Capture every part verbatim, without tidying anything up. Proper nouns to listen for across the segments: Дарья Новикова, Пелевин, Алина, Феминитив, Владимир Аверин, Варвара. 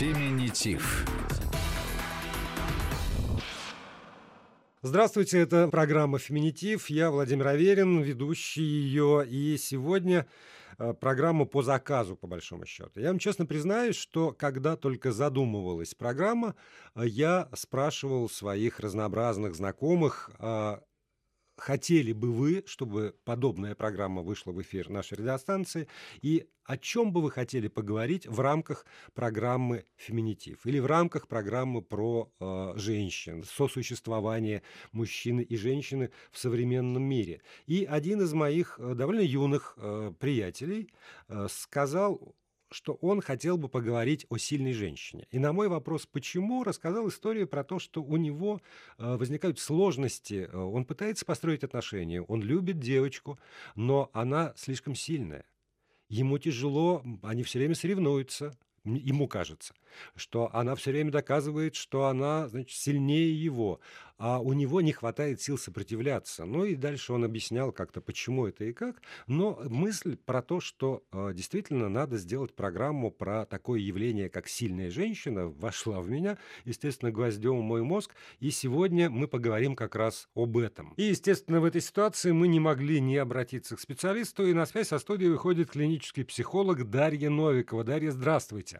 Феминитив. Здравствуйте, это программа «Феминитив». Я Владимир Аверин, ведущий ее. И сегодня программа по заказу, по большому счету. Я вам честно признаюсь, что когда только задумывалась программа, я спрашивал своих разнообразных знакомых, хотели бы вы, чтобы подобная программа вышла в эфир нашей радиостанции, и о чем бы вы хотели поговорить в рамках программы «Феминитив» или в рамках программы про э, женщин, сосуществование мужчины и женщины в современном мире. И один из моих довольно юных э, приятелей э, сказал, что он хотел бы поговорить о сильной женщине. И на мой вопрос, почему, рассказал историю про то, что у него возникают сложности. Он пытается построить отношения, он любит девочку, но она слишком сильная. Ему тяжело, они все время соревнуются. Ему кажется, что она все время доказывает, что она, значит, сильнее его, а у него не хватает сил сопротивляться. Ну и дальше он объяснял как-то, почему это и как. Но мысль про то, что э, действительно надо сделать программу про такое явление, как сильная женщина, вошла в меня, естественно, гвоздем в мой мозг. И сегодня мы поговорим как раз об этом. И, естественно, в этой ситуации мы не могли не обратиться к специалисту. И на связь со студией выходит клинический психолог Дарья Новикова. Дарья, здравствуйте.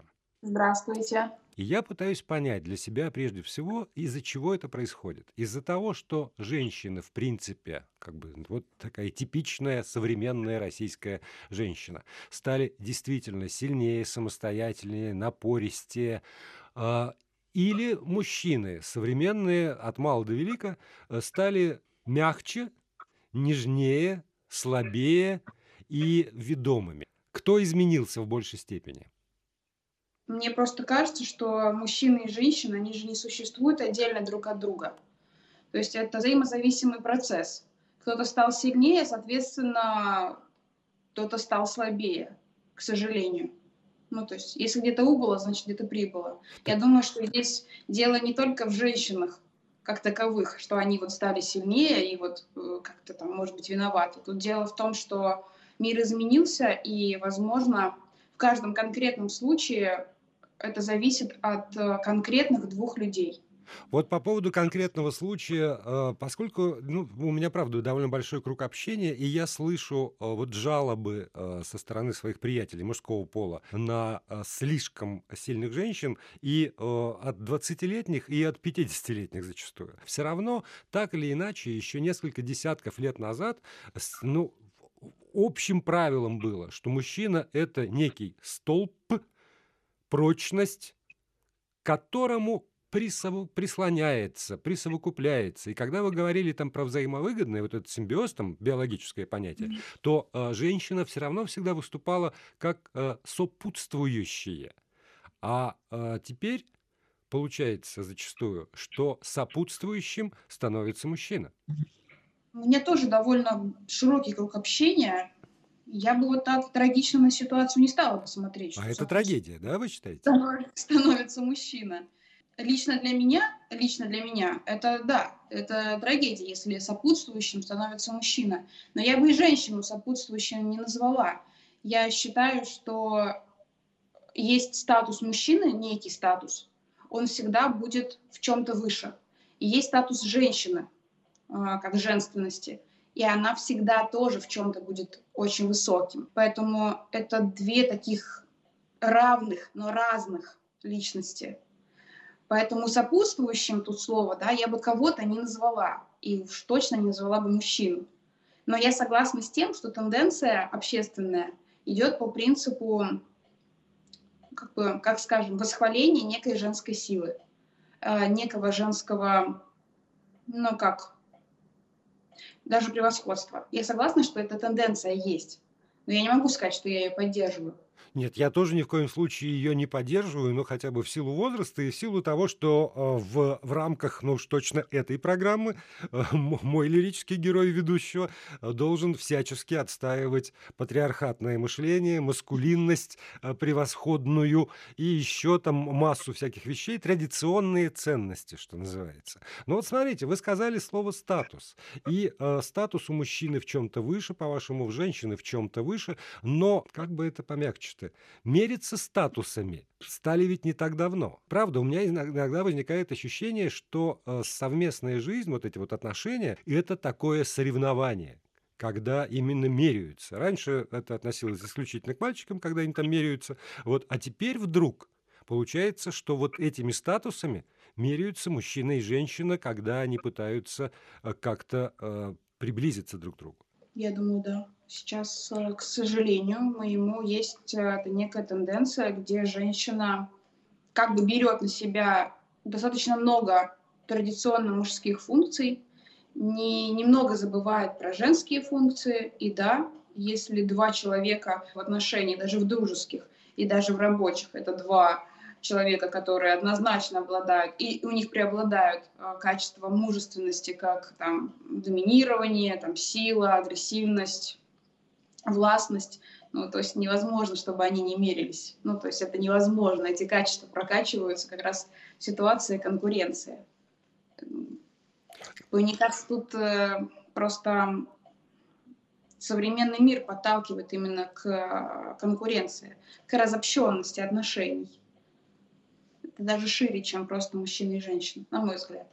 Здравствуйте. И я пытаюсь понять для себя прежде всего, из-за чего это происходит. Из-за того, что женщины, в принципе, как бы вот такая типичная современная российская женщина, стали действительно сильнее, самостоятельнее, напористее. Или мужчины современные, от мала до велика, стали мягче, нежнее, слабее и ведомыми. Кто изменился в большей степени? Мне просто кажется, что мужчины и женщины, они же не существуют отдельно друг от друга. То есть это взаимозависимый процесс. Кто-то стал сильнее, соответственно, кто-то стал слабее, к сожалению. Ну, то есть если где-то убыло, значит где-то прибыло. Я думаю, что здесь дело не только в женщинах как таковых, что они вот стали сильнее и вот как-то там, может быть, виноваты. Тут дело в том, что мир изменился и, возможно, в каждом конкретном случае это зависит от конкретных двух людей. Вот по поводу конкретного случая, поскольку ну, у меня, правда, довольно большой круг общения, и я слышу вот жалобы со стороны своих приятелей мужского пола на слишком сильных женщин, и от двадцатилетних, и от пятидесятилетних зачастую. Все равно, так или иначе, еще несколько десятков лет назад, ну, общим правилом было, что мужчина – это некий столб, прочность, к которому прислоняется, присовокупляется. И когда вы говорили там про взаимовыгодное, вот этот симбиоз, там, биологическое понятие, то э, женщина все равно всегда выступала как э, сопутствующая. А э, теперь получается зачастую, что сопутствующим становится мужчина. У меня тоже довольно широкий круг общения. Я бы вот так трагично на ситуацию не стала посмотреть. А это трагедия, да, вы считаете? Становится мужчина. Лично для меня, лично для меня, это да, это трагедия, если сопутствующим становится мужчина. Но я бы и женщину сопутствующим не назвала. Я считаю, что есть статус мужчины, некий статус, он всегда будет в чем-то выше. И есть статус женщины, как женственности, и она всегда тоже в чем-то будет очень высоким. Поэтому это две таких равных, но разных личности. Поэтому сопутствующим тут слово, да, я бы кого-то не назвала, и уж точно не назвала бы мужчину. Но я согласна с тем, что тенденция общественная идет по принципу, как бы, как скажем, восхваления некой женской силы, некого женского, ну как... даже превосходство. Я согласна, что эта тенденция есть, но я не могу сказать, что я ее поддерживаю. Нет, я тоже ни в коем случае ее не поддерживаю, но хотя бы в силу возраста и в силу того, что в, в рамках, ну уж точно этой программы, мой лирический герой ведущего должен всячески отстаивать патриархатное мышление, маскулинность превосходную и еще там массу всяких вещей, традиционные ценности, что называется. Но вот смотрите, вы сказали слово «статус». И э, статус у мужчины в чем-то выше, по-вашему, у женщины в чем-то выше, но как бы это помягче хочет. Мериться статусами стали ведь не так давно. Правда, у меня иногда возникает ощущение, что совместная жизнь, вот эти вот отношения, это такое соревнование, когда именно меряются. Раньше это относилось исключительно к мальчикам, когда они там меряются. Вот. А теперь вдруг получается, что вот этими статусами меряются мужчина и женщина, когда они пытаются как-то э, приблизиться друг к другу. Я думаю, да. Сейчас, к сожалению, моему есть некая тенденция, где женщина как бы берет на себя достаточно много традиционно мужских функций, не, немного забывает про женские функции. И да, если два человека в отношениях, даже в дружеских и даже в рабочих, это два человека, которые однозначно обладают, и у них преобладают э, качества мужественности, как там, доминирование, там, сила, агрессивность, властность. Ну, то есть невозможно, чтобы они не мерились. Ну, то есть это невозможно. Эти качества прокачиваются как раз в ситуации конкуренции. Мне кажется, тут э, просто современный мир подталкивает именно к конкуренции, к разобщенности отношений. Даже шире, чем просто мужчины и женщины, на мой взгляд.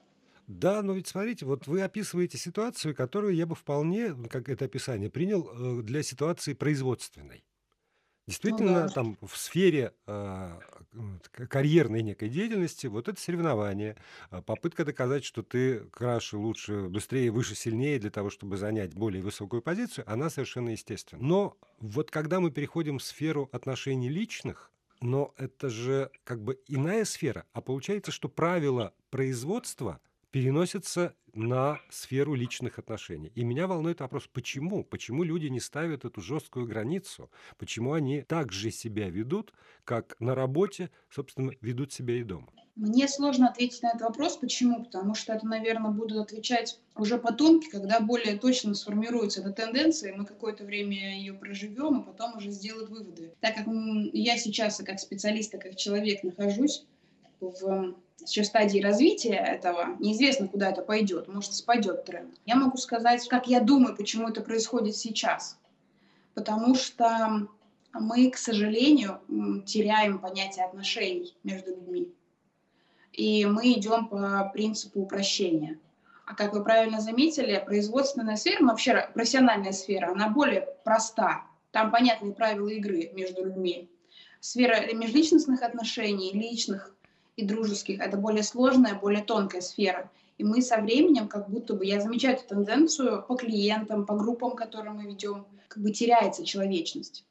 Да, но ведь смотрите, вот вы описываете ситуацию, которую я бы вполне, как это описание, принял для ситуации производственной. Действительно, ну, да. Там в сфере э, карьерной некой деятельности вот это соревнование, попытка доказать, что ты краше, лучше, быстрее, выше, сильнее для того, чтобы занять более высокую позицию, она совершенно естественна. Но вот когда мы переходим в сферу отношений личных, но это же как бы иная сфера. А получается, что правила производства переносятся на сферу личных отношений. И меня волнует вопрос, почему? Почему люди не ставят эту жесткую границу? Почему они так же себя ведут, как на работе, собственно, ведут себя и дома? Мне сложно ответить на этот вопрос. Почему? Потому что это, наверное, будут отвечать уже потомки, когда более точно сформируется эта тенденция, мы какое-то время ее проживем, и потом уже сделают выводы. Так как я сейчас, как специалист, как человек, нахожусь в еще стадии развития этого, неизвестно, куда это пойдет, может, спадет тренд. Я могу сказать, как я думаю, почему это происходит сейчас. Потому что мы, к сожалению, теряем понятие отношений между людьми. И мы идем по принципу упрощения. А как вы правильно заметили, производственная сфера, ну, вообще профессиональная сфера, она более проста. Там понятные правила игры между людьми. Сфера межличностных отношений, личных и дружеских, это более сложная, более тонкая сфера. И мы со временем, как будто бы, я замечаю эту тенденцию по клиентам, по группам, которые мы ведем, как бы теряется человечность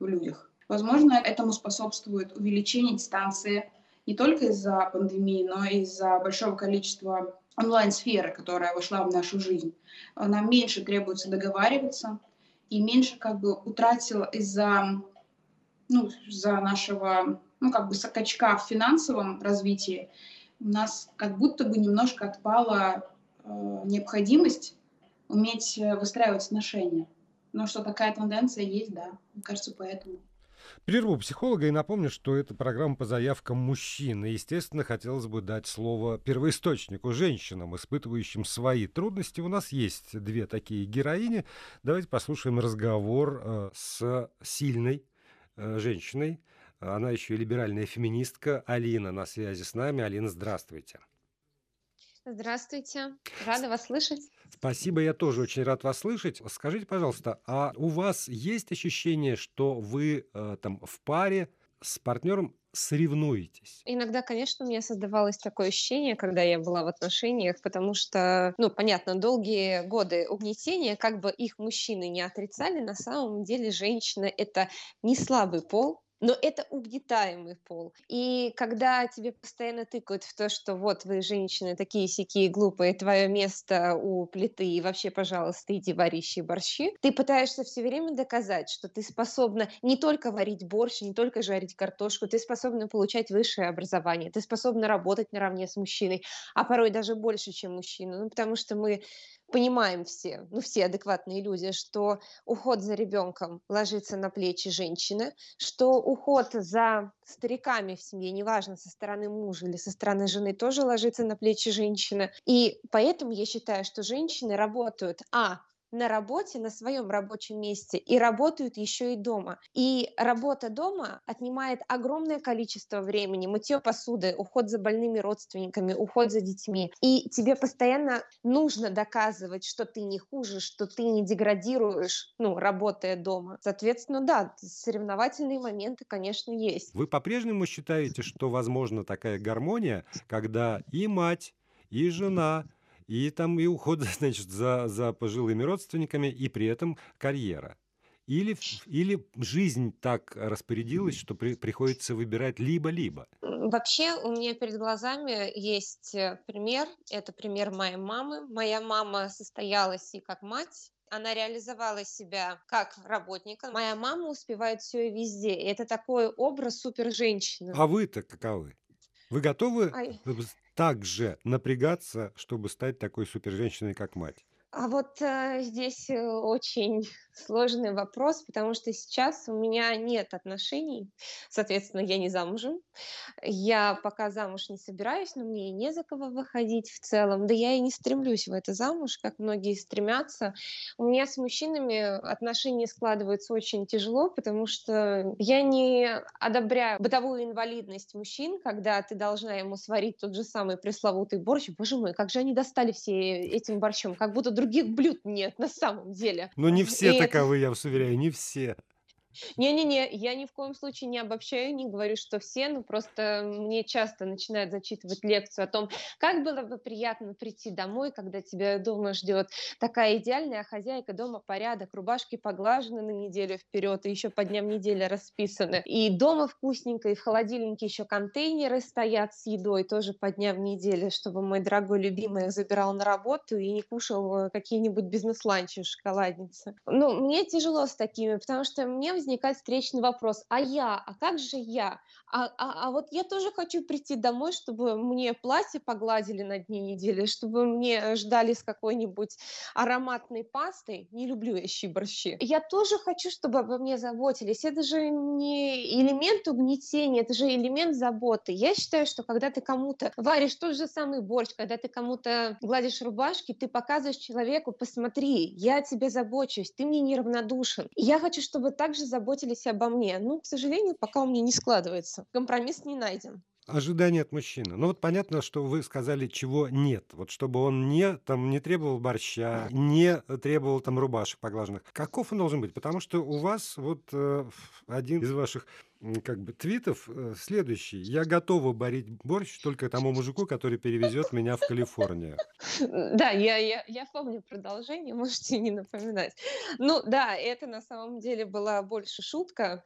в людях. Возможно, этому способствует увеличение дистанции, не только из-за пандемии, но и из-за большого количества онлайн-сферы, которая вошла в нашу жизнь. Нам меньше требуется договариваться и меньше как бы утратила из-за ну, из-за нашего ну, как бы скачка в финансовом развитии. У нас как будто бы немножко отпала э, необходимость уметь выстраивать отношения. Но что такая тенденция есть, да, мне кажется, поэтому. Прерву психолога и напомню, что это программа по заявкам мужчин. И, естественно, хотелось бы дать слово первоисточнику, женщинам, испытывающим свои трудности. У нас есть две такие героини. Давайте послушаем разговор э, с сильной э, женщиной. Она еще и либеральная феминистка. Алина на связи с нами. Алина, здравствуйте. Здравствуйте. Рада вас слышать. Спасибо, я тоже очень рад вас слышать. Скажите, пожалуйста, а у вас есть ощущение, что вы э, там в паре с партнером соревнуетесь? Иногда, конечно, у меня создавалось такое ощущение, когда я была в отношениях, потому что, ну, понятно, долгие годы угнетения, как бы их мужчины не отрицали, на самом деле женщина — это не слабый пол, но это угнетаемый пол. И когда тебе постоянно тыкают в то, что вот вы, женщины, такие-сякие глупые, твое место у плиты, и вообще, пожалуйста, иди вари щи борщи, ты пытаешься все время доказать, что ты способна не только варить борщ, не только жарить картошку, ты способна получать высшее образование, ты способна работать наравне с мужчиной, а порой даже больше, чем мужчина, ну, потому что мы понимаем все, ну все адекватные люди, что уход за ребенком ложится на плечи женщины, что уход за стариками в семье, неважно, со стороны мужа или со стороны жены, тоже ложится на плечи женщины. И поэтому я считаю, что женщины работают, а, на работе, на своем рабочем месте и работают еще и дома. И работа дома отнимает огромное количество времени, мытье посуды, уход за больными родственниками, уход за детьми. И тебе постоянно нужно доказывать, что ты не хуже, что ты не деградируешь, ну, работая дома. Соответственно, да, соревновательные моменты, конечно, есть. Вы по-прежнему считаете, что возможна такая гармония, когда и мать, и жена, и там и уход, значит, за, за пожилыми родственниками, и при этом карьера? Или, или жизнь так распорядилась, что при, приходится выбирать либо-либо? Вообще у меня перед глазами есть пример. Это пример моей мамы. Моя мама состоялась и как мать. Она реализовала себя как работника. Моя мама успевает все и везде. И это такой образ супер-женщины. А вы-то каковы? Вы готовы Ай. так же напрягаться, чтобы стать такой супер-женщиной, как мать? А вот э, здесь очень сложный вопрос, потому что сейчас у меня нет отношений, соответственно, я не замужем, я пока замуж не собираюсь, но мне и не за кого выходить в целом, да я и не стремлюсь в это замуж, как многие стремятся. У меня с мужчинами отношения складываются очень тяжело, потому что я не одобряю бытовую инвалидность мужчин, когда ты должна ему сварить тот же самый пресловутый борщ. Боже мой, как же они достали все этим борщом, как будто других блюд нет на самом деле. Но не все и... таковы, я вас уверяю, не все. Не-не-не, я ни в коем случае не обобщаю, не говорю, что все, но просто мне часто начинают зачитывать лекцию о том, как было бы приятно прийти домой, когда тебя дома ждет такая идеальная хозяйка, дома порядок, рубашки поглажены на неделю вперед, и еще по дням недели расписаны, и дома вкусненько, и в холодильнике еще контейнеры стоят с едой тоже по дням недели, чтобы мой дорогой любимый их забирал на работу и не кушал какие-нибудь бизнес-ланчи, шоколадницы. Ну, мне тяжело с такими, потому что мне возникает встречный вопрос: а я, а как же я? А, а, а вот я тоже хочу прийти домой, чтобы мне платье погладили на дне недели, чтобы мне ждали с какой-нибудь ароматной пастой. Не люблю я щи-борщи. Я тоже хочу, чтобы обо мне заботились. Это же не элемент угнетения, это же элемент заботы. Я считаю, что когда ты кому-то варишь тот же самый борщ, когда ты кому-то гладишь рубашки, ты показываешь человеку: посмотри, я о тебе забочусь, ты мне неравнодушен. Я хочу, чтобы так же заботились обо мне. Ну, к сожалению, пока у меня не складывается. Компромисс не найден. Ожидания от мужчины. Ну вот понятно, что вы сказали, чего нет. Вот чтобы он не, там, не требовал борща, не требовал там рубашек поглаженных. Каков он должен быть? Потому что у вас вот э, один из ваших как бы твитов э, следующий: я готова борить борщ только тому мужику, который перевезет меня в Калифорнию. Да, я, я, я помню продолжение, можете не напоминать. Ну да, это на самом деле была больше шутка.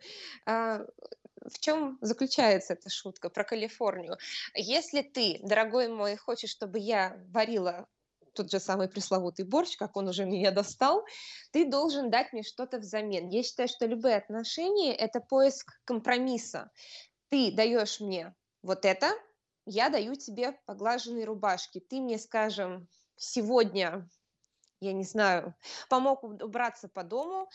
В чем заключается эта шутка про Калифорнию? Если ты, дорогой мой, хочешь, чтобы я варила тот же самый пресловутый борщ, как он уже меня достал, ты должен дать мне что-то взамен. Я считаю, что любые отношения — это поиск компромисса. Ты даешь мне вот это, я даю тебе поглаженные рубашки. Ты мне, скажем, сегодня, я не знаю, помог убраться по дому,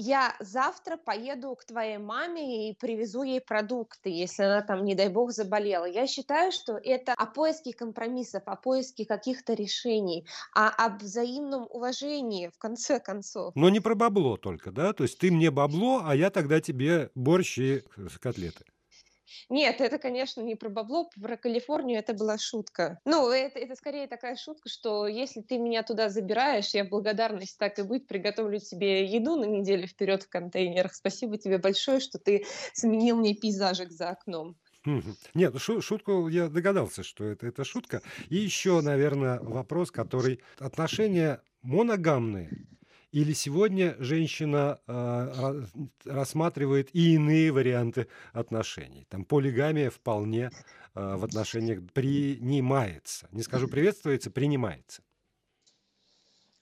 я завтра поеду к твоей маме и привезу ей продукты, если она там, не дай бог, заболела. Я считаю, что это о поиске компромиссов, о поиске каких-то решений, а об взаимном уважении, в конце концов. Но не про бабло только, да? То есть ты мне бабло, а я тогда тебе борщ и котлеты. Нет, это, конечно, не про бабло, про Калифорнию это была шутка. Ну, это, это скорее такая шутка, что если ты меня туда забираешь, я в благодарность, так и быть, приготовлю тебе еду на неделю вперед в контейнерах. Спасибо тебе большое, что ты сменил мне пейзажик за окном. Нет, шутку я догадался, что это, это шутка. И еще, наверное, вопрос, который... Отношения моногамные? Или сегодня женщина э, рассматривает и иные варианты отношений? Там полигамия вполне э, в отношениях принимается. Не скажу приветствуется, принимается.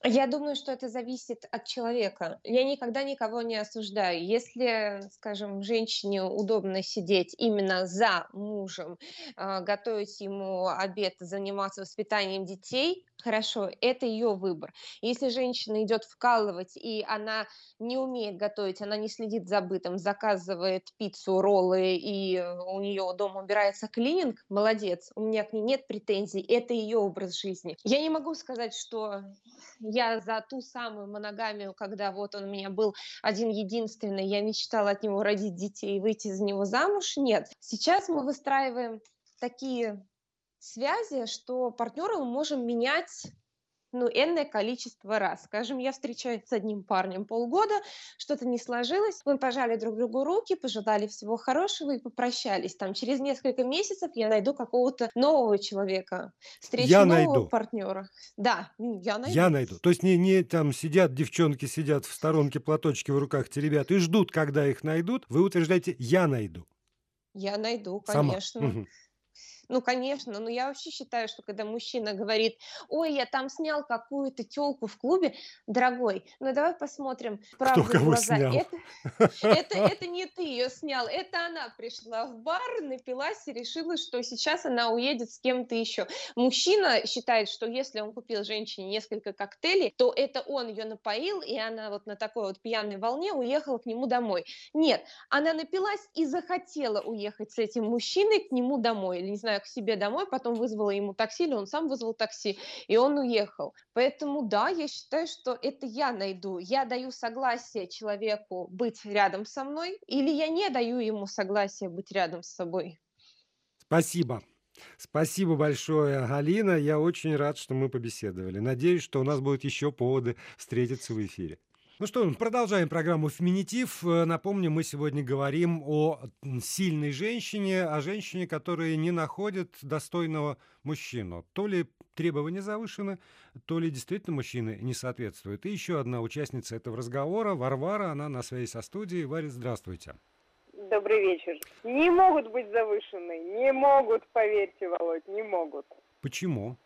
Я думаю, что это зависит от человека. Я никогда никого не осуждаю. Если, скажем, женщине удобно сидеть именно за мужем, э, готовить ему обед, заниматься воспитанием детей, Хорошо, это ее выбор. Если женщина идет вкалывать, и она не умеет готовить, она не следит за бытом, заказывает пиццу, роллы, и у нее дома убирается клининг, молодец, у меня к ней нет претензий, это ее образ жизни. Я не могу сказать, что я за ту самую моногамию, когда вот он у меня был один-единственный, я мечтала от него родить детей и выйти за него замуж, нет. Сейчас мы выстраиваем такие связи, что партнера мы можем менять ну, энное количество раз. Скажем, я встречаюсь с одним парнем полгода, что-то не сложилось, мы пожали друг другу руки, пожелали всего хорошего и попрощались. Там, через несколько месяцев я найду какого-то нового человека, встречу я нового найду. партнера. Да, я найду. Я найду. То есть не, не там сидят девчонки, сидят в сторонке, платочки в руках те ребята и ждут, когда их найдут. Вы утверждаете, я найду. Я найду, конечно. Сама. Угу. Ну, конечно, но я вообще считаю, что когда мужчина говорит, ой, я там снял какую-то тёлку в клубе, дорогой, ну давай посмотрим правду в глаза. Это, это, это не ты ее снял, это она пришла в бар, напилась и решила, что сейчас она уедет с кем-то еще. Мужчина считает, что если он купил женщине несколько коктейлей, то это он ее напоил, и она вот на такой вот пьяной волне уехала к нему домой. Нет, она напилась и захотела уехать с этим мужчиной к нему домой, или не знаю, к себе домой, потом вызвала ему такси, или он сам вызвал такси, и он уехал. Поэтому, да, я считаю, что это я найду. Я даю согласие человеку быть рядом со мной, или я не даю ему согласия быть рядом с собой. Спасибо. Спасибо большое, Алина. Я очень рад, что мы побеседовали. Надеюсь, что у нас будут еще поводы встретиться в эфире. Ну что, продолжаем программу «Феминитив». Напомню, мы сегодня говорим о сильной женщине, о женщине, которая не находит достойного мужчину. То ли требования завышены, то ли действительно мужчины не соответствуют. И еще одна участница этого разговора, Варвара, она на связи со студией. Варя, здравствуйте. Добрый вечер. Не могут быть завышены, не могут, поверьте, Володь, не могут. Почему?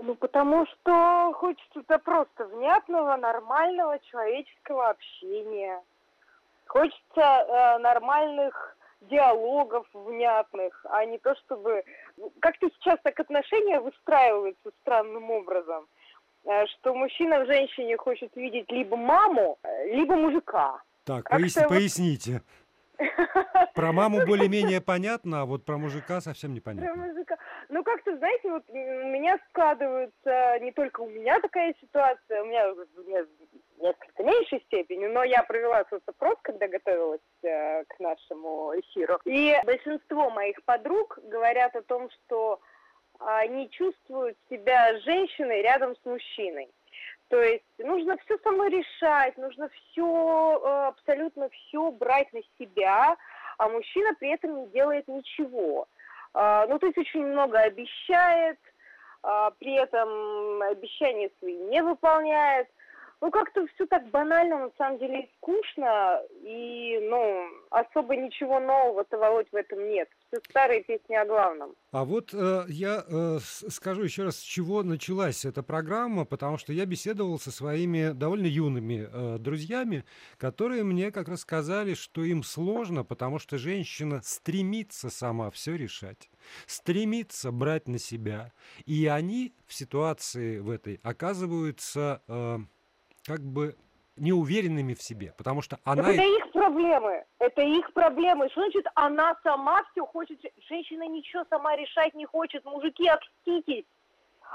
Ну, потому что хочется просто внятного, нормального человеческого общения. Хочется э, нормальных диалогов внятных, а не то, чтобы... Как-то сейчас так отношения выстраиваются странным образом, э, что мужчина в женщине хочет видеть либо маму, либо мужика. Так, пояс... вот... поясните. Про маму более-менее понятно, а вот про мужика совсем непонятно. Про мужика. Ну, как-то, знаете, вот у меня складываются, не только у меня такая ситуация, у меня, у меня в несколько меньшей степени, но я провела соцопрос, когда готовилась э, к нашему эфиру. И большинство моих подруг говорят о том, что они чувствуют себя женщиной рядом с мужчиной. То есть нужно все самой решать, нужно все, абсолютно все брать на себя, а мужчина при этом не делает ничего. Ну, то есть очень много обещает, при этом обещания свои не выполняет. Ну, как-то все так банально, на самом деле, и скучно, и, ну, особо ничего нового-то, Володь, в этом нет. Все старые песни о главном. А вот э, я э, скажу еще раз, с чего началась эта программа, потому что я беседовал со своими довольно юными э, друзьями, которые мне как раз сказали, что им сложно, потому что женщина стремится сама все решать, стремится брать на себя, и они в ситуации в этой оказываются... Э, как бы неуверенными в себе, потому что она... Это их проблемы, это их проблемы. Что значит, она сама все хочет? Женщина ничего сама решать не хочет. Мужики, отститесь.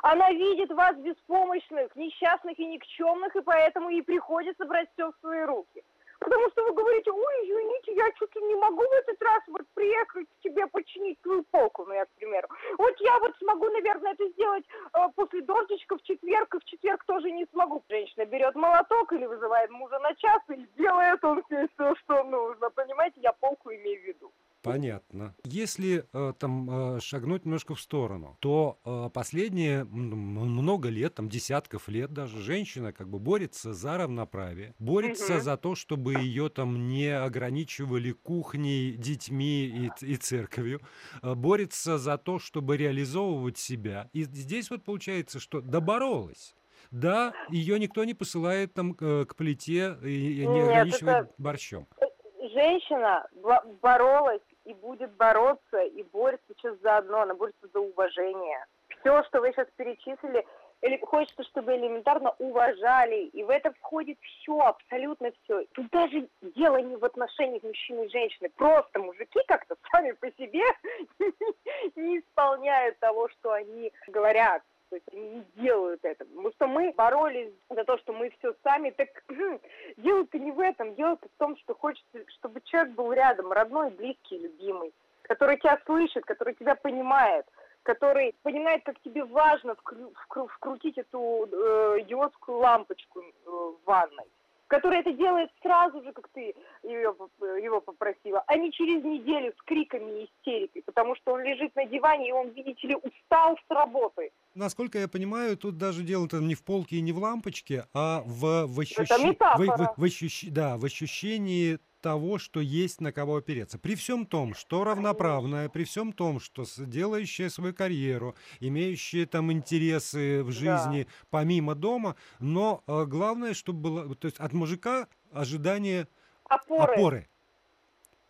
Она видит вас беспомощных, несчастных и никчемных, и поэтому ей приходится брать все в свои руки. Потому что вы говорите, ой, извините, я чуть ли не могу в этот раз вот приехать к тебе починить твою полку, ну я, к примеру. Вот я вот смогу, наверное, это сделать э, после дождичка в четверг, и в четверг тоже не смогу. Женщина берет молоток или вызывает мужа на час, и делает он все, что нужно. Понимаете, я полку имею в виду. Понятно. Если э, там э, шагнуть немножко в сторону, то э, последние много лет, там десятков лет даже, женщина как бы борется за равноправие, борется [S2] Угу. [S1] За то, чтобы ее там не ограничивали кухней, детьми и, и церковью, э, борется за то, чтобы реализовывать себя. И здесь вот получается, что доборолась. Да, ее никто не посылает там к, к плите и, и не ограничивает борщом. Женщина боролась и будет бороться, и борется сейчас за одно, она борется за уважение. Все, что вы сейчас перечислили, Хочется, чтобы элементарно уважали. И в это входит все, абсолютно все. Тут даже дело не в отношениях мужчины и женщины. Просто мужики как-то сами по себе не исполняют того, что они говорят. То есть они не делают это. Потому что мы боролись за то, что мы все сами. Так дело-то не в этом. Дело-то в том, что хочется, чтобы человек был рядом, родной, близкий, любимый, который тебя слышит, который тебя понимает, который понимает, как тебе важно вкру- вкру- вкрутить эту э, диодскую лампочку э, в ванной, который это делает сразу же, как ты ее, его попросила, а не через неделю с криками и истерикой, потому что он лежит на диване, и он, видите ли, устал с работы. Насколько я понимаю, тут даже дело-то не в полке и не в лампочке, а в, в, ощущ... в, в, в, ощущ... да, в ощущении того, что есть на кого опереться. При всем том, что равноправное, при всем том, что делающая свою карьеру, имеющая там интересы в жизни, да, помимо дома, но э, главное, чтобы было, то есть от мужика ожидание опоры. опоры.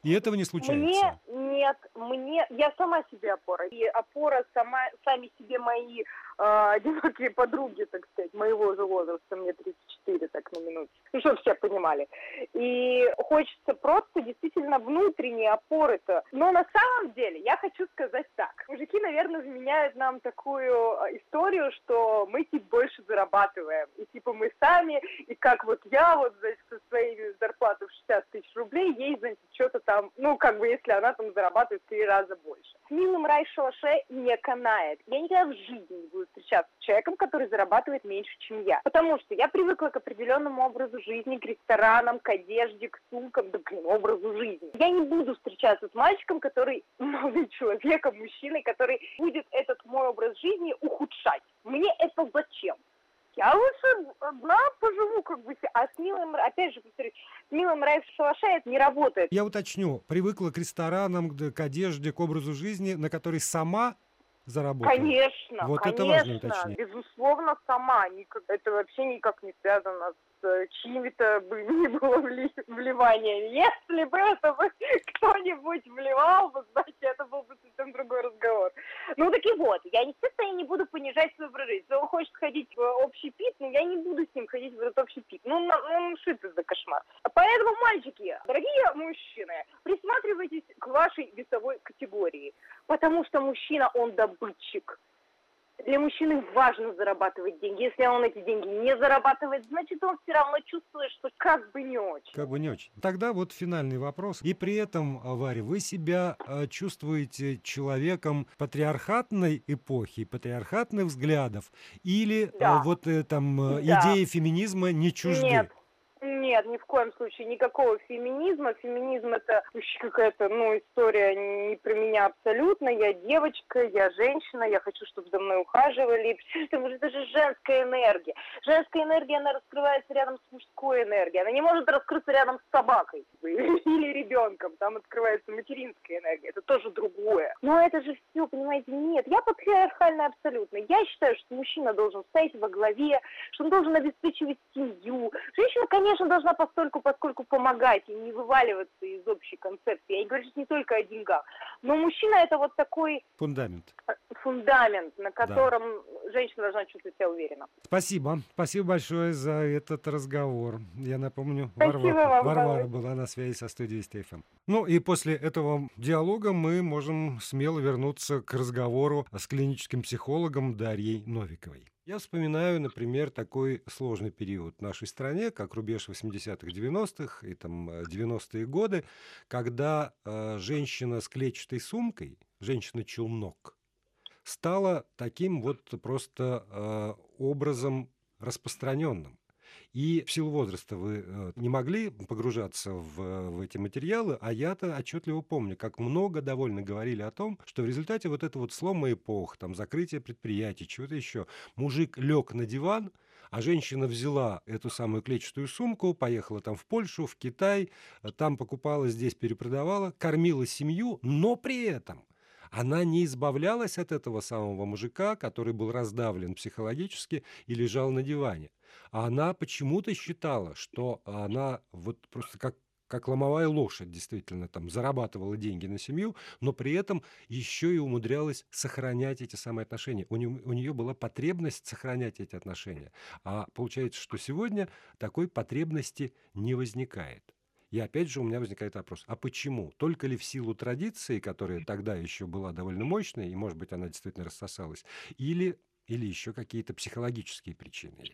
И этого не случается. Мне нет, мне я сама себе опора. И опора сама, сами себе мои э, одинокие подруги, так сказать, моего же возраста, мне тридцать четыре, так на минуту. Ну, чтобы все понимали. И хочется просто действительно внутренней опоры-то. Но на самом деле я хочу сказать так. Мужики, наверное, вменяют нам такую историю, что мы типа больше зарабатываем. И типа мы сами, и как вот я вот, значит, со своей зарплатой в шестьдесят тысяч рублей, ей, значит, что-то там. Там, ну, как бы, если она там зарабатывает в три раза больше. С милым рай в шалаше не канает. Я никогда в жизни не буду встречаться с человеком, который зарабатывает меньше, чем я. Потому что я привыкла к определенному образу жизни, к ресторанам, к одежде, к сумкам, да, к образу жизни. Я не буду встречаться с мальчиком, который, молодым человеком, мужчиной, который будет этот мой образ жизни ухудшать. Мне это зачем? Я лучше одна поживу, как бы, а с милым, опять же, повторюсь, с милым рай в шалаше это не работает. Я уточню, привыкла к ресторанам, к одежде, к образу жизни, на который сама заработала. Конечно, вот конечно, это важно уточнить. Безусловно, сама. Это вообще никак не связано с чьими-то бы не было вливания. Если бы это бы кто-нибудь вливал, бы, значит, это был бы совсем другой разговор. Ну, так и вот. Я, естественно, я не буду понижать свой образ жизни. Если он хочет ходить в общий пит, но я не буду с ним ходить в этот общий пит. Ну, он, он шит из-за кошмар. Поэтому, мальчики, дорогие мужчины, присматривайтесь к вашей весовой категории. Потому что мужчина, он добытчик. Для мужчины важно зарабатывать деньги. Если он эти деньги не зарабатывает, значит, он все равно чувствует, что как бы не очень. Как бы не очень. Тогда вот финальный вопрос. И при этом, Варя, вы себя чувствуете человеком патриархатной эпохи, патриархатных взглядов? Или да. вот там идеи да. феминизма не чужды? Нет. Нет, ни в коем случае никакого феминизма. Феминизм — это вообще какая-то, ну, история не про меня абсолютно. Я девочка, я женщина, я хочу, чтобы за мной ухаживали. Потому что это же женская энергия. Женская энергия, она раскрывается рядом с мужской энергией. Она не может раскрыться рядом с собакой или ребенком. Там открывается материнская энергия. Это тоже другое. Но это же все, понимаете, нет. Я патриархальна абсолютно. Я считаю, что мужчина должен стоять во главе, что он должен обеспечивать семью. Женщина, конечно, Конечно, должна постольку, поскольку помогать и не вываливаться из общей концепции. Я не говорю, что не только о деньгах. Но мужчина — это вот такой... Фундамент. Фундамент, на котором да. женщина должна чувствовать себя уверенно. Спасибо. Спасибо большое за этот разговор. Я напомню, Варвара, вам, Варвара была на связи со студией Вести эф эм. Ну и после этого диалога мы можем смело вернуться к разговору с клиническим психологом Дарьей Новиковой. Я вспоминаю, например, такой сложный период в нашей стране, как рубеж восьмидесятых, девяностых и там девяностые годы, когда э, женщина с клетчатой сумкой, женщина-челнок, стала таким вот просто э, образом распространенным. И в силу возраста вы не могли погружаться в, в эти материалы, а я-то отчетливо помню, как много довольно говорили о том, что в результате вот этого вот слома эпох, там, закрытия предприятий, чего-то еще, мужик лег на диван, а женщина взяла эту самую клетчатую сумку, поехала там в Польшу, в Китай, там покупала, здесь перепродавала, кормила семью, но при этом... Она не избавлялась от этого самого мужика, который был раздавлен психологически и лежал на диване. А она почему-то считала, что она вот просто как как ломовая лошадь, действительно, там, зарабатывала деньги на семью, но при этом еще и умудрялась сохранять эти самые отношения. У нее, у нее была потребность сохранять эти отношения. А получается, что сегодня такой потребности не возникает. И опять же у меня возникает вопрос, а почему? Только ли в силу традиции, которая тогда еще была довольно мощной, и, может быть, она действительно рассосалась, или, или еще какие-то психологические причины есть?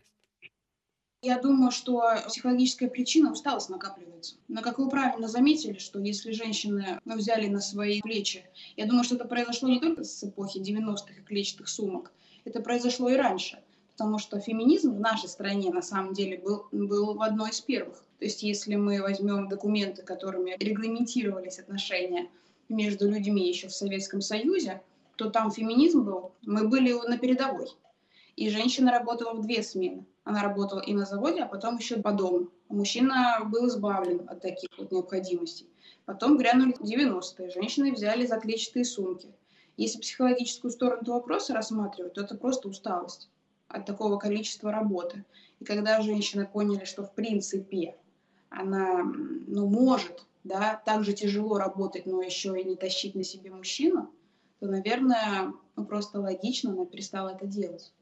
Я думаю, что психологическая причина — усталость накапливается. Но, как вы правильно заметили, что если женщины ну, взяли на свои плечи, я думаю, что это произошло не только с эпохи девяностых и клетчатых сумок, это произошло и раньше. Потому что феминизм в нашей стране на самом деле был, был в одной из первых. То есть если мы возьмем документы, которыми регламентировались отношения между людьми еще в Советском Союзе, то там феминизм был, мы были на передовой. И женщина работала в две смены. Она работала и на заводе, а потом еще по дому. Мужчина был избавлен от таких вот необходимостей. Потом грянули девяностые, женщины взяли за клетчатые сумки. Если психологическую сторону вопроса рассматривать, то это просто усталость от такого количества работы. И когда женщины поняли, что в принципе она ну, может да, так же тяжело работать, но еще и не тащить на себе мужчину, то, наверное, ну, просто логично она перестала это делать.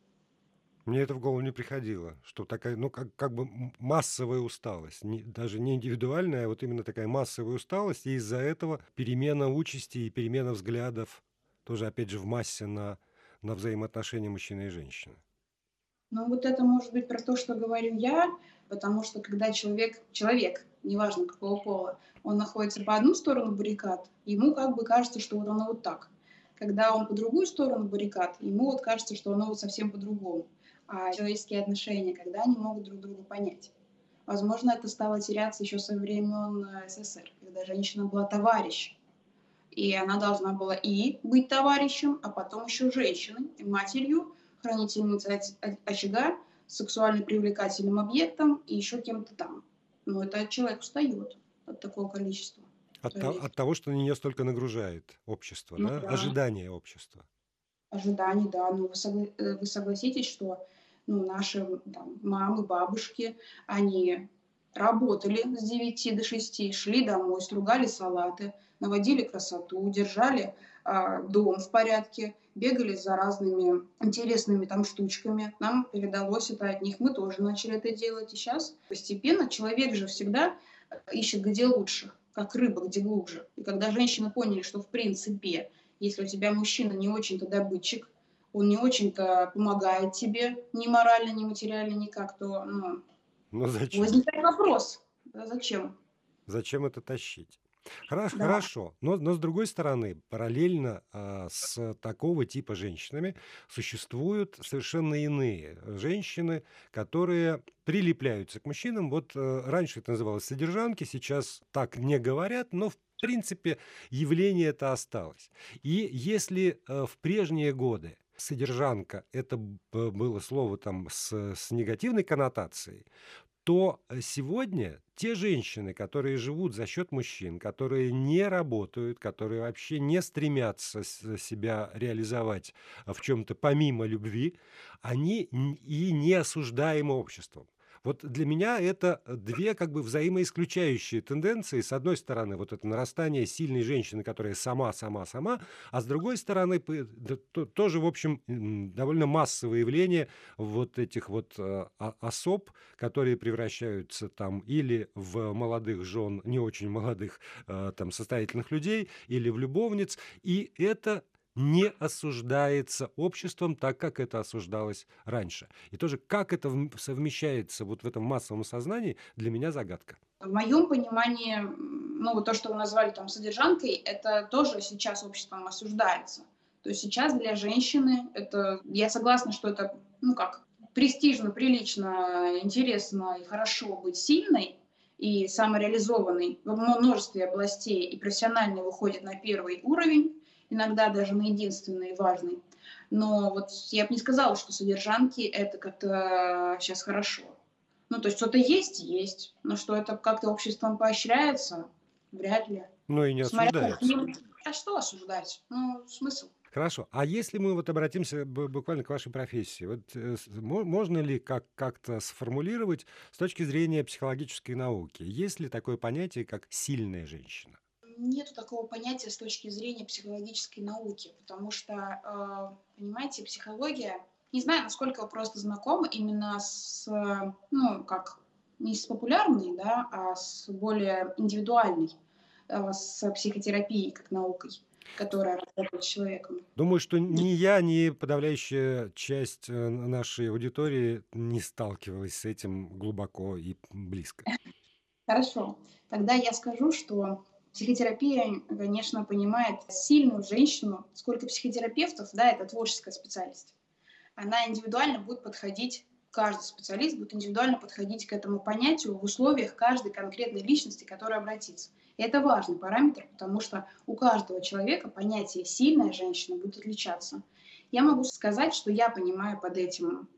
Мне это в голову не приходило, что такая, ну, как, как бы массовая усталость, не, даже не индивидуальная, а вот именно такая массовая усталость, и из-за этого перемена участи и перемена взглядов тоже, опять же, в массе на, на взаимоотношения мужчины и женщины. Ну, вот это может быть про то, что говорю я, потому что когда человек, человек, неважно какого пола, он находится по одну сторону баррикад, ему как бы кажется, что вот оно вот так. Когда он по другую сторону баррикад, ему вот кажется, что оно вот совсем по-другому. А человеческие отношения, когда они могут друг друга понять. Возможно, это стало теряться еще со времен СССР, когда женщина была товарищем. И она должна была и быть товарищем, а потом еще женщиной, матерью, хранительницей очага, сексуально привлекательным объектом и еще кем-то там. Но это человек устает от такого количества. От, то, от того, что на нее столько нагружает общество, ну, да? Да. Ожидание общества. Ожидание, да. Но вы, согла вы согласитесь, что... Ну, наши там, мамы, бабушки, они работали с девяти до шести, шли домой, стругали салаты, наводили красоту, держали э, дом в порядке, бегали за разными интересными там штучками. Нам передалось это от них, мы тоже начали это делать. И сейчас постепенно человек же всегда ищет где лучше, как рыба, где глубже. И когда женщины поняли, что в принципе, если у тебя мужчина не очень-то добытчик, он не очень-то помогает тебе ни морально, ни материально никак, то ну, ну, зачем? Возникает вопрос, да, зачем? Зачем это тащить? Хорошо, да. Хорошо. Но, но с другой стороны, параллельно а, с такого типа женщинами существуют совершенно иные женщины, которые прилепляются к мужчинам. Вот а, раньше это называлось содержанки, сейчас так не говорят, но в принципе явление это осталось. И если а, в прежние годы содержанка – это было слово там с, с негативной коннотацией, то сегодня те женщины, которые живут за счет мужчин, которые не работают, которые вообще не стремятся себя реализовать в чем-то помимо любви, они и не осуждаемы обществом. Вот для меня это две как бы взаимоисключающие тенденции. С одной стороны, вот это нарастание сильной женщины, которая сама, сама, сама, а с другой стороны, тоже, в общем, довольно массовое явление вот этих вот особ, которые превращаются там или в молодых жен, не очень молодых, там, состоятельных людей, или в любовниц, и это... не осуждается обществом так, как это осуждалось раньше. И тоже, как это совмещается вот в этом массовом сознании, для меня загадка. В моем понимании, ну, то, что вы назвали там содержанкой, это тоже сейчас обществом осуждается. То есть сейчас для женщины это... Я согласна, что это, ну как, престижно, прилично, интересно и хорошо быть сильной и самореализованной во множестве областей и профессионально выходит на первый уровень, иногда даже на единственный и важный. Но вот я бы не сказала, что содержанки это как-то сейчас хорошо. Ну, то есть что-то есть, есть, но что это как-то обществом поощряется, вряд ли. Ну и не осуждается. А что осуждать? Ну, смысл? Хорошо. А если мы вот обратимся буквально к вашей профессии, вот можно ли как- как-то сформулировать с точки зрения психологической науки? Есть ли такое понятие, как сильная женщина? Нет такого понятия с точки зрения психологической науки, потому что, понимаете, психология, не знаю, насколько вы просто знакомы именно с, ну, как, не с популярной, да, а с более индивидуальной, с психотерапией как наукой, которая работает с человеком. Думаю, что ни я, ни подавляющая часть нашей аудитории не сталкивалась с этим глубоко и близко. Хорошо. Тогда я скажу, что психотерапия, конечно, понимает сильную женщину, сколько психотерапевтов, да, это творческая специальность. Она индивидуально будет подходить, каждый специалист будет индивидуально подходить к этому понятию в условиях каждой конкретной личности, к которой обратиться. И это важный параметр, потому что у каждого человека понятие «сильная женщина» будет отличаться. Я могу сказать, что я понимаю под этим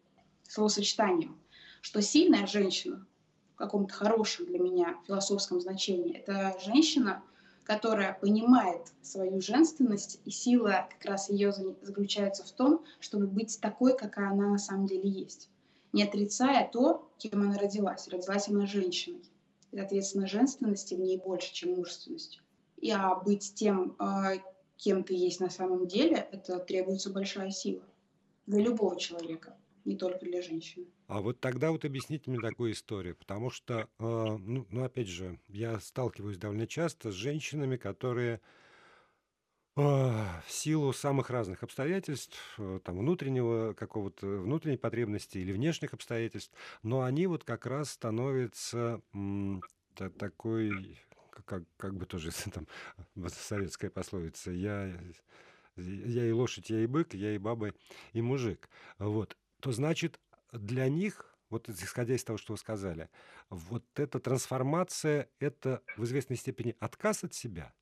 словосочетанием, что сильная женщина в каком-то хорошем для меня философском значении — это женщина, которая понимает свою женственность, и сила как раз ее заключается в том, чтобы быть такой, какая она на самом деле есть, не отрицая то, кем она родилась. Родилась она женщиной. И, соответственно, женственности в ней больше, чем мужественности. И а быть тем, кем ты есть на самом деле, это требуется большая сила для любого человека, не только для женщины. А вот тогда вот объясните мне такую историю, потому что, э, ну, ну, опять же, я сталкиваюсь довольно часто с женщинами, которые э, в силу самых разных обстоятельств, э, там, внутреннего какого-то, внутренней потребности или внешних обстоятельств, но они вот как раз становятся м, да, такой, как, как бы тоже там советская пословица, я, я и лошадь, я и бык, я и баба, и мужик, вот. То значит, для них, вот исходя из того, что вы сказали, вот эта трансформация – это в известной степени отказ от себя,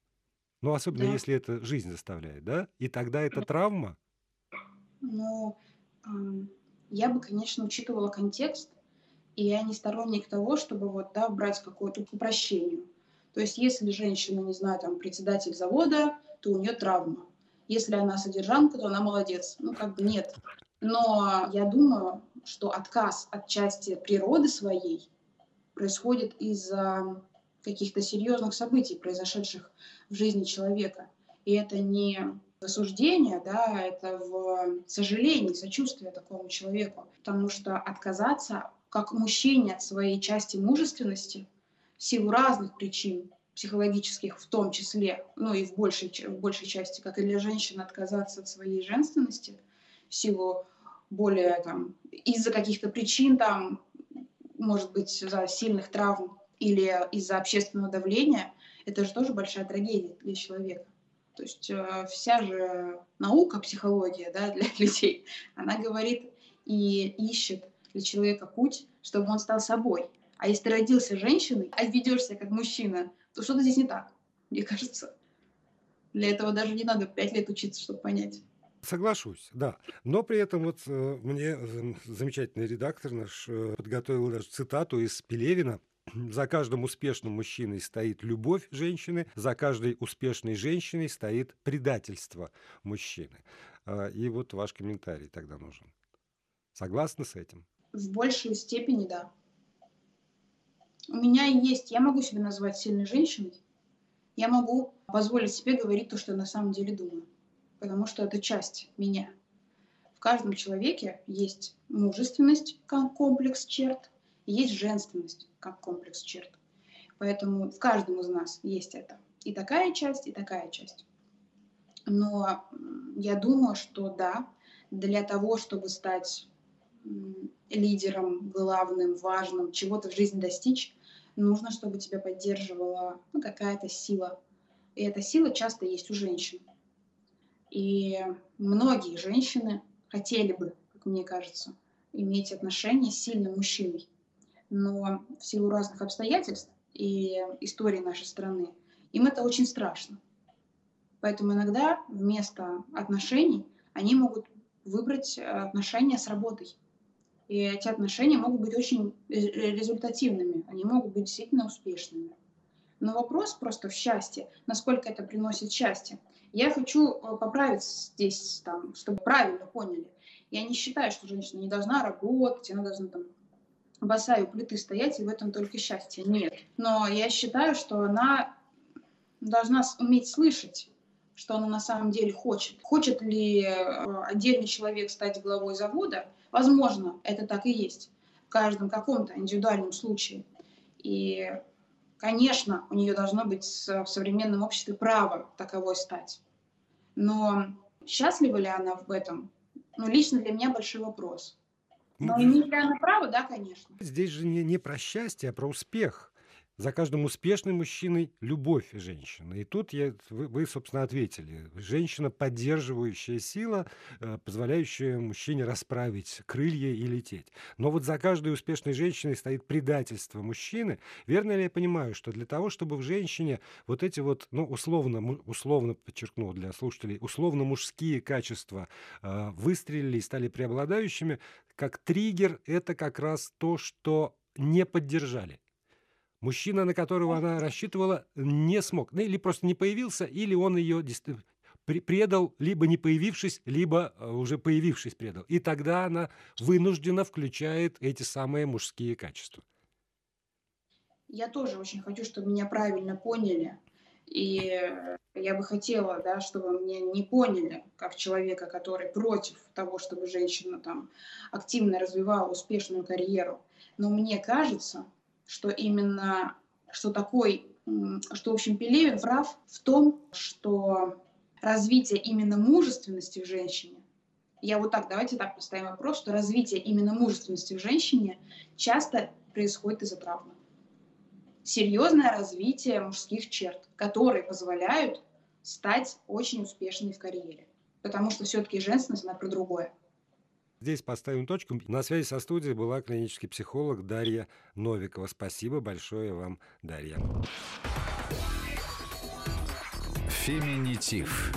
ну, особенно да. Если это жизнь заставляет, да? И тогда это травма? Ну, я бы, конечно, учитывала контекст, и я не сторонник того, чтобы вот, да, брать какое-то упрощение. То есть если женщина, не знаю, там, председатель завода, то у нее травма. Если она содержанка, то она молодец. Ну, как бы нет. Но я думаю, что отказ от части природы своей происходит из-за каких-то серьезных событий, произошедших в жизни человека. И это не осуждение, да, это в сожалении, сочувствие такому человеку. Потому что отказаться, как мужчине, от своей части мужественности в силу разных причин, психологических в том числе, ну и в большей, в большей части, как и для женщин, отказаться от своей женственности, в силу более там из-за каких-то причин, там, может быть, из-за сильных травм или из-за общественного давления, это же тоже большая трагедия для человека. То есть э, вся же наука, психология, да, для людей, она говорит и ищет для человека путь, чтобы он стал собой. А если ты родился женщиной, а ведёшь себя как мужчина, то что-то здесь не так, мне кажется. Для этого даже не надо пять лет учиться, чтобы понять. Соглашусь, да. Но при этом вот э, мне замечательный редактор наш э, подготовил даже цитату из Пелевина. «За каждым успешным мужчиной стоит любовь женщины, за каждой успешной женщиной стоит предательство мужчины». Э, и вот ваш комментарий тогда нужен. Согласны с этим? В большей степени, да. У меня есть... Я могу себя назвать сильной женщиной. Я могу позволить себе говорить то, что я на самом деле думаю. Потому что это часть меня. В каждом человеке есть мужественность как комплекс черт, есть женственность как комплекс черт. Поэтому в каждом из нас есть это. И такая часть, и такая часть. Но я думаю, что да, для того, чтобы стать лидером, главным, важным, чего-то в жизни достичь, нужно, чтобы тебя поддерживала, ну, какая-то сила. И эта сила часто есть у женщин. И многие женщины хотели бы, как мне кажется, иметь отношения с сильным мужчиной. Но в силу разных обстоятельств и истории нашей страны им это очень страшно. Поэтому иногда вместо отношений они могут выбрать отношения с работой. И эти отношения могут быть очень результативными, они могут быть действительно успешными. Но вопрос просто в счастье, насколько это приносит счастье. Я хочу поправить здесь, там, чтобы правильно поняли. Я не считаю, что женщина не должна работать, она должна там босая у плиты стоять, и в этом только счастье. Нет. Но я считаю, что она должна уметь слышать, что она на самом деле хочет. Хочет ли отдельный человек стать главой завода? Возможно, это так и есть. В каждом каком-то индивидуальном случае. И, конечно, у нее должно быть в современном обществе право таковой стать. Но счастлива ли она в этом? Ну, лично для меня большой вопрос. Но не для она права, да, конечно. Здесь же не, не про счастье, а про успех. За каждым успешным мужчиной любовь женщины. И тут я, вы, вы, собственно, ответили. Женщина – поддерживающая сила, позволяющая мужчине расправить крылья и лететь. Но вот за каждой успешной женщиной стоит предательство мужчины. Верно ли я понимаю, что для того, чтобы в женщине вот эти вот, ну, условно, условно подчеркну для слушателей, условно мужские качества э, выстрелили и стали преобладающими, как триггер – это как раз то, что не поддержали? Мужчина, на которого она рассчитывала, не смог. Ну, или просто не появился, или он ее предал, либо не появившись, либо уже появившись предал. И тогда она вынуждена включает эти самые мужские качества. Я тоже очень хочу, чтобы меня правильно поняли. И я бы хотела, да, чтобы меня не поняли как человека, который против того, чтобы женщина там активно развивала успешную карьеру. Но мне кажется, что именно, что такой, что, в общем, Пелевин прав в том, что развитие именно мужественности в женщине, я вот так, давайте так поставим вопрос, что развитие именно мужественности в женщине часто происходит из-за травмы. Серьезное развитие мужских черт, которые позволяют стать очень успешной в карьере, потому что все-таки женственность, она про другое. Здесь поставим точку. На связи со студией была клинический психолог Дарья Новикова. Спасибо большое вам, Дарья. Феминитив.